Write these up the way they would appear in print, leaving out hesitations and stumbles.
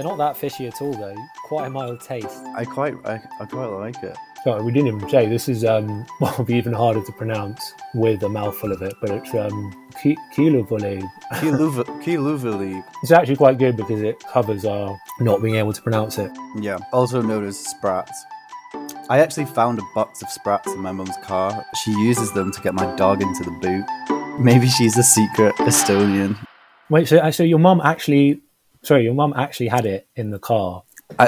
They're not that fishy at all, though. Quite a mild taste. I quite like it. Sorry, we didn't even say this is what will be even harder to pronounce with a mouthful of it, but it's kiluvuli. Kiluvuli. It's actually quite good because it covers our not being able to pronounce it. Yeah, also known as sprats. I actually found a box of sprats in my mum's car. She uses them to get my dog into the boot. Maybe she's a secret Estonian. Wait, so your mum actually? Sorry, your mum actually had it in the car.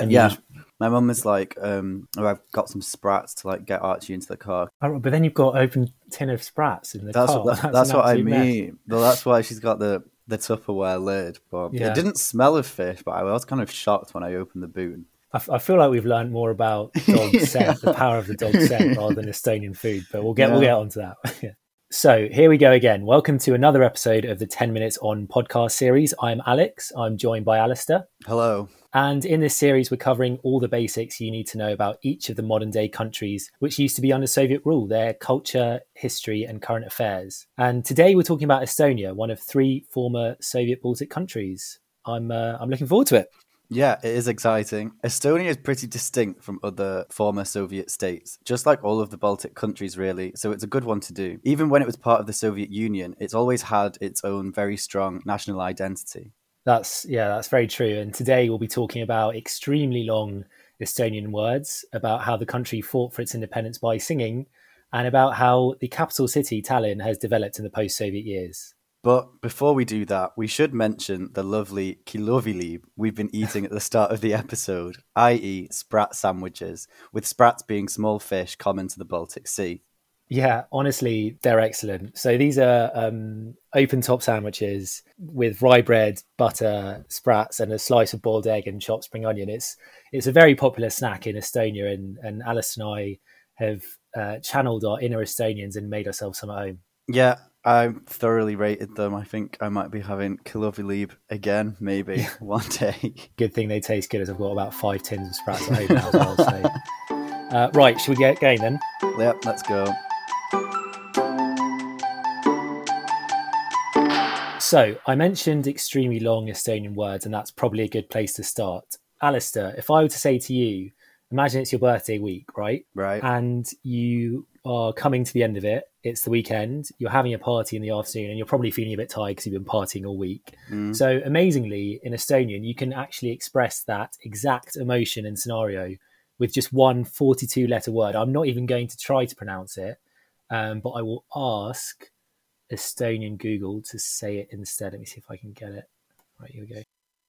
Yeah. My mum was like, I've got some sprats to like get Archie into the car. Oh, but then you've got an open tin of sprats in the car. That's what I mean. Well, that's why she's got the Tupperware lid. But yeah. It didn't smell of fish, but I was kind of shocked when I opened the boot. I feel like we've learned more about dog scent, the power of the dog scent rather than Estonian food. But we'll get onto that. Yeah. So here we go again. Welcome to another episode of the 10 Minutes On podcast series. I'm Alex. I'm joined by Alistair. Hello. And in this series, we're covering all the basics you need to know about each of the modern day countries, which used to be under Soviet rule, their culture, history, and current affairs. And today we're talking about Estonia, one of three former Soviet Baltic countries. I'm looking forward to it. Yeah, it is exciting. Estonia is pretty distinct from other former Soviet states, just like all of the Baltic countries, really, so it's a good one to do. Even when it was part of the Soviet Union, it's always had its own very strong national identity. That's very true. And today we'll be talking about extremely long Estonian words, about how the country fought for its independence by singing, and about how the capital city, Tallinn, has developed in the post-Soviet years. But before we do that, we should mention the lovely kiluvõileib we've been eating at the start of the episode, i.e. sprat sandwiches, with sprats being small fish common to the Baltic Sea. Yeah, honestly, they're excellent. So these are open-top sandwiches with rye bread, butter, sprats, and a slice of boiled egg and chopped spring onion. It's a very popular snack in Estonia, and Alice and I have channeled our inner Estonians and made ourselves some at home. Yeah, I thoroughly rated them. I think I might be having kiluvõileib again, maybe one day. Good thing they taste good, as I've got about 5 tins of sprats at home now as well. So. Right, should we get going then? Yep, let's go. So, I mentioned extremely long Estonian words, and that's probably a good place to start. Alistair, if I were to say to you, imagine it's your birthday week, right? Right. And you are coming to the end of it. It's the weekend. You're having a party in the afternoon and you're probably feeling a bit tired because you've been partying all week. Mm. So amazingly, in Estonian, you can actually express that exact emotion and scenario with just one 42-letter word. I'm not even going to try to pronounce it, but I will ask Estonian Google to say it instead. Let me see if I can get it. Right, here we go.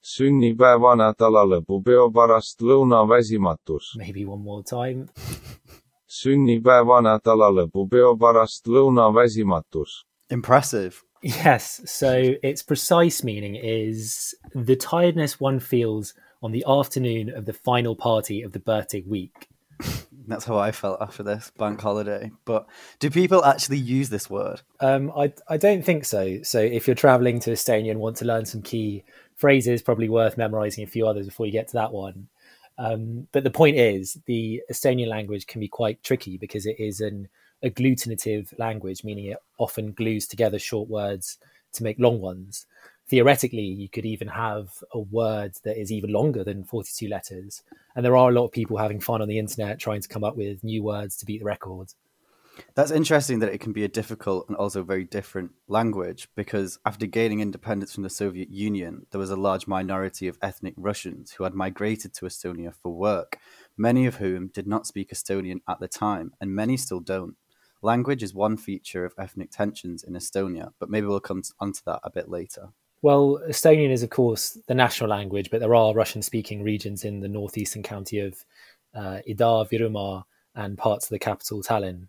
Sünnipäevane talalõpu peo pärast lõuna väsimatus. Maybe one more time. Sünnipäevane talalõpu peo pärast lõuna väsimatus. Impressive. Yes, so its precise meaning is the tiredness one feels on the afternoon of the final party of the birthday week. That's how I felt after this bank holiday. But do people actually use this word? I don't think so. So if you're traveling to Estonia and want to learn some key phrases, probably worth memorizing a few others before you get to that one. But the point is, the Estonian language can be quite tricky because it is an agglutinative language, meaning it often glues together short words to make long ones. Theoretically, you could even have a word that is even longer than 42 letters. And there are a lot of people having fun on the internet trying to come up with new words to beat the record. That's interesting that it can be a difficult and also very different language, because after gaining independence from the Soviet Union, there was a large minority of ethnic Russians who had migrated to Estonia for work, many of whom did not speak Estonian at the time, and many still don't. Language is one feature of ethnic tensions in Estonia, but maybe we'll come onto that a bit later. Well, Estonian is, of course, the national language, but there are Russian-speaking regions in the northeastern county of Ida-Virumaa and parts of the capital, Tallinn.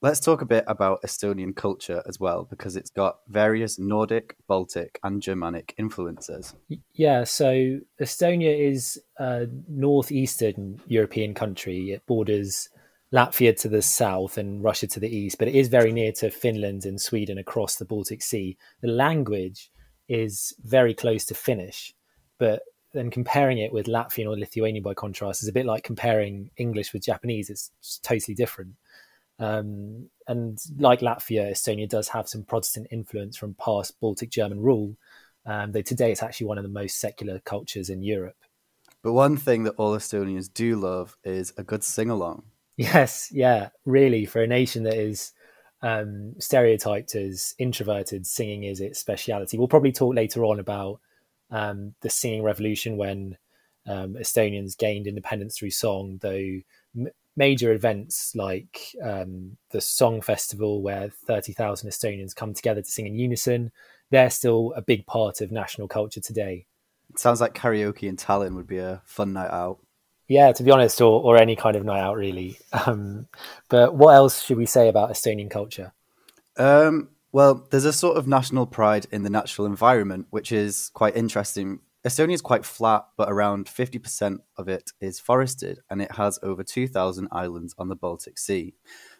Let's talk a bit about Estonian culture as well, because it's got various Nordic, Baltic and Germanic influences. Yeah, so Estonia is a northeastern European country. It borders Latvia to the south and Russia to the east, but it is very near to Finland and Sweden across the Baltic Sea. The language is very close to Finnish, but then comparing it with Latvian or Lithuanian, by contrast, is a bit like comparing English with Japanese. It's totally different. And like Latvia, Estonia does have some Protestant influence from past Baltic German rule, though today it's actually one of the most secular cultures in Europe. But one thing that all Estonians do love is a good sing-along. Yes, yeah, really. For a nation that is stereotyped as introverted, singing is its speciality. We'll probably talk later on about the singing revolution when Estonians gained independence through song, though major events like the Song Festival, where 30,000 Estonians come together to sing in unison, they're still a big part of national culture today. It sounds like karaoke in Tallinn would be a fun night out. Yeah, to be honest, or any kind of night out, really. But what else should we say about Estonian culture? Well, there's a sort of national pride in the natural environment, which is quite interesting. Estonia is quite flat, but around 50% of it is forested, and it has over 2,000 islands on the Baltic Sea.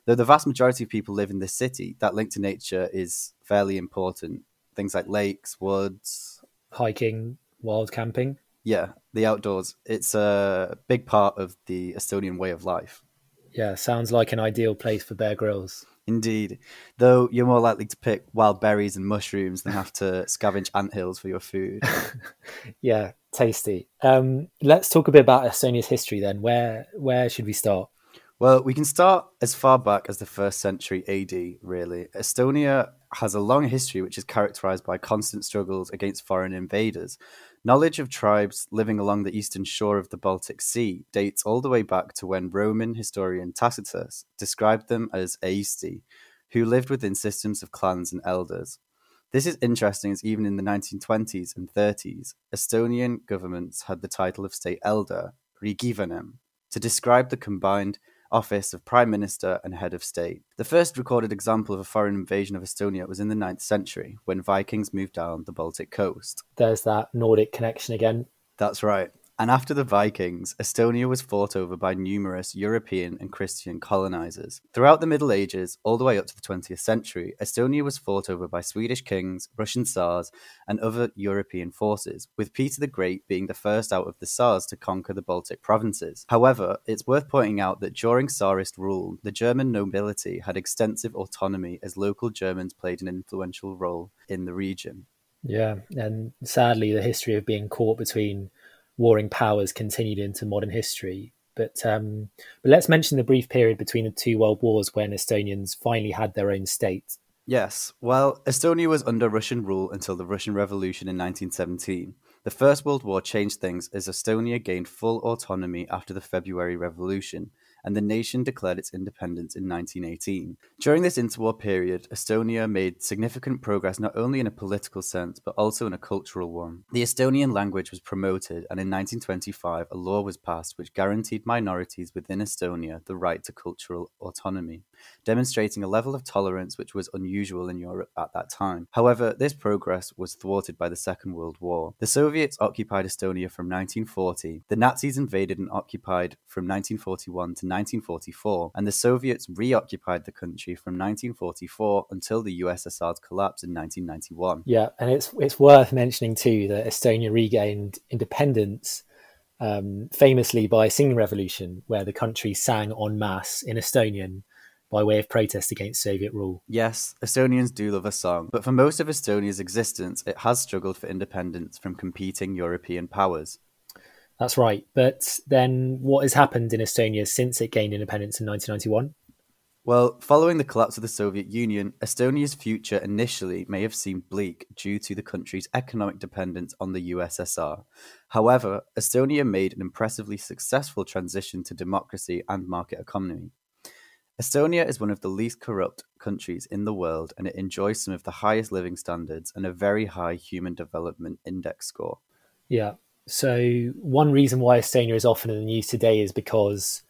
Though the vast majority of people live in this city, that link to nature is fairly important. Things like lakes, woods, hiking, wild camping. Yeah, the outdoors. It's a big part of the Estonian way of life. Yeah, sounds like an ideal place for Bear Grylls. Indeed, though you're more likely to pick wild berries and mushrooms than have to scavenge anthills for your food. Yeah, tasty. Let's talk a bit about Estonia's history then. Where should we start? Well, we can start as far back as the 1st century AD, really. Estonia has a long history which is characterized by constant struggles against foreign invaders. Knowledge of tribes living along the eastern shore of the Baltic Sea dates all the way back to when Roman historian Tacitus described them as Aesti, who lived within systems of clans and elders. This is interesting as even in the 1920s and 30s, Estonian governments had the title of state elder, rigivanem, to describe the combined office of prime minister and head of state. The first recorded example of a foreign invasion of Estonia was in the 9th century, when Vikings moved down the Baltic coast. There's that Nordic connection again. That's right. And after the Vikings, Estonia was fought over by numerous European and Christian colonizers. Throughout the Middle Ages, all the way up to the 20th century, Estonia was fought over by Swedish kings, Russian Tsars, and other European forces, with Peter the Great being the first out of the Tsars to conquer the Baltic provinces. However, it's worth pointing out that during Tsarist rule, the German nobility had extensive autonomy as local Germans played an influential role in the region. Yeah, and sadly, the history of being caught between warring powers continued into modern history. But let's mention the brief period between the two world wars when Estonians finally had their own state. Yes. Well, Estonia was under Russian rule until the Russian Revolution in 1917. The First World War changed things as Estonia gained full autonomy after the February Revolution, and the nation declared its independence in 1918. During this interwar period, Estonia made significant progress not only in a political sense, but also in a cultural one. The Estonian language was promoted, and in 1925, a law was passed which guaranteed minorities within Estonia the right to cultural autonomy, demonstrating a level of tolerance which was unusual in Europe at that time. However, this progress was thwarted by the Second World War. The Soviets occupied Estonia from 1940, the Nazis invaded and occupied from 1941 to 1944, and the Soviets reoccupied the country from 1944 until the USSR's collapse in 1991. Yeah, and it's worth mentioning too that Estonia regained independence famously by a singing revolution, where the country sang en masse in Estonian by way of protest against Soviet rule. Yes, Estonians do love a song, but for most of Estonia's existence, it has struggled for independence from competing European powers. That's right. But then what has happened in Estonia since it gained independence in 1991? Well, following the collapse of the Soviet Union, Estonia's future initially may have seemed bleak due to the country's economic dependence on the USSR. However, Estonia made an impressively successful transition to democracy and market economy. Estonia is one of the least corrupt countries in the world, and it enjoys some of the highest living standards and a very high Human Development Index score. Yeah. So one reason why Estonia is often in the news today is because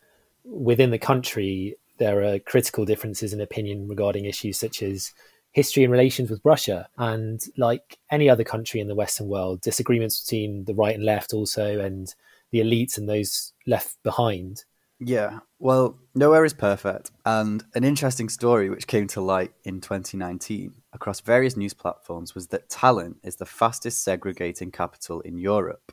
within the country, there are critical differences in opinion regarding issues such as history and relations with Russia. And like any other country in the Western world, disagreements between the right and left also, and the elites and those left behind. Yeah, well, nowhere is perfect. And an interesting story which came to light in 2019 across various news platforms was that Tallinn is the fastest segregating capital in Europe.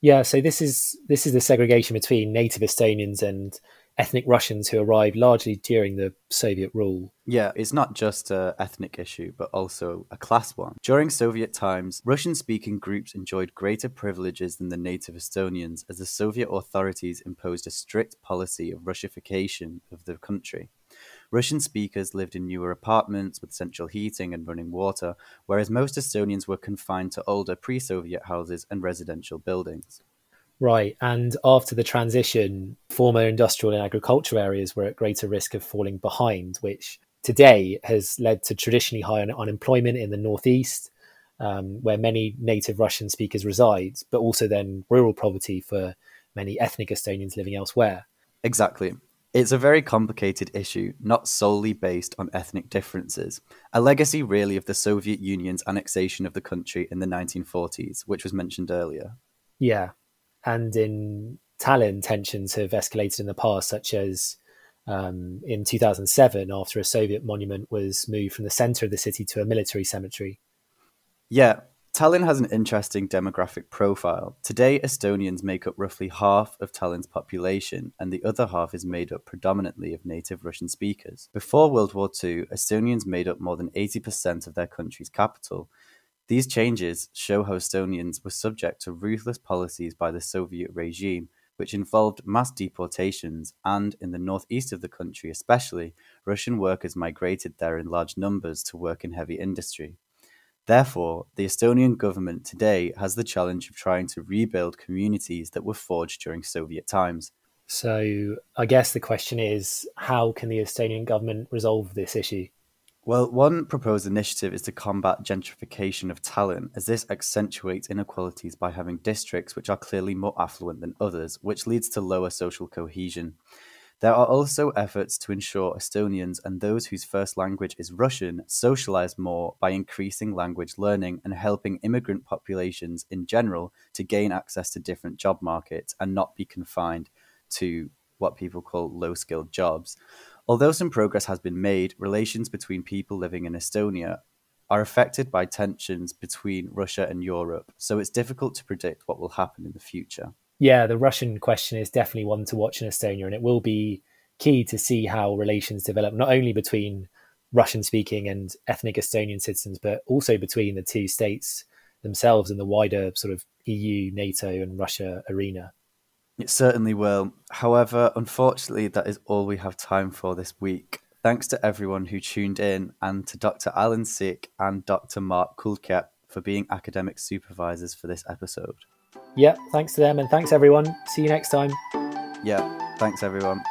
Yeah, so this is the segregation between native Estonians and ethnic Russians who arrived largely during the Soviet rule. Yeah, it's not just an ethnic issue, but also a class one. During Soviet times, Russian-speaking groups enjoyed greater privileges than the native Estonians, as the Soviet authorities imposed a strict policy of Russification of the country. Russian speakers lived in newer apartments with central heating and running water, whereas most Estonians were confined to older pre-Soviet houses and residential buildings. Right, and after the transition, former industrial and agricultural areas were at greater risk of falling behind, which today has led to traditionally high unemployment in the northeast, where many native Russian speakers reside, but also then rural poverty for many ethnic Estonians living elsewhere. Exactly. It's a very complicated issue, not solely based on ethnic differences. A legacy, really, of the Soviet Union's annexation of the country in the 1940s, which was mentioned earlier. Yeah. And in Tallinn, tensions have escalated in the past, such as in 2007, after a Soviet monument was moved from the centre of the city to a military cemetery. Yeah, Tallinn has an interesting demographic profile. Today, Estonians make up roughly half of Tallinn's population, and the other half is made up predominantly of native Russian speakers. Before World War II, Estonians made up more than 80% of their country's capital. These changes show how Estonians were subject to ruthless policies by the Soviet regime, which involved mass deportations, and in the northeast of the country especially, Russian workers migrated there in large numbers to work in heavy industry. Therefore, the Estonian government today has the challenge of trying to rebuild communities that were forged during Soviet times. So I guess the question is, how can the Estonian government resolve this issue? Well, one proposed initiative is to combat gentrification of Tallinn, as this accentuates inequalities by having districts which are clearly more affluent than others, which leads to lower social cohesion. There are also efforts to ensure Estonians and those whose first language is Russian socialize more by increasing language learning and helping immigrant populations in general to gain access to different job markets and not be confined to what people call low-skilled jobs. Although some progress has been made, relations between people living in Estonia are affected by tensions between Russia and Europe, so it's difficult to predict what will happen in the future. Yeah, the Russian question is definitely one to watch in Estonia, and it will be key to see how relations develop, not only between Russian-speaking and ethnic Estonian citizens, but also between the two states themselves in the wider sort of EU, NATO and Russia arena. It certainly will. However, unfortunately, that is all we have time for this week. Thanks to everyone who tuned in, and to Dr. Alan Sick and Dr. Mark Kuldkepp for being academic supervisors for this episode. Yeah, thanks to them, and thanks everyone. See you next time. Yeah, thanks everyone.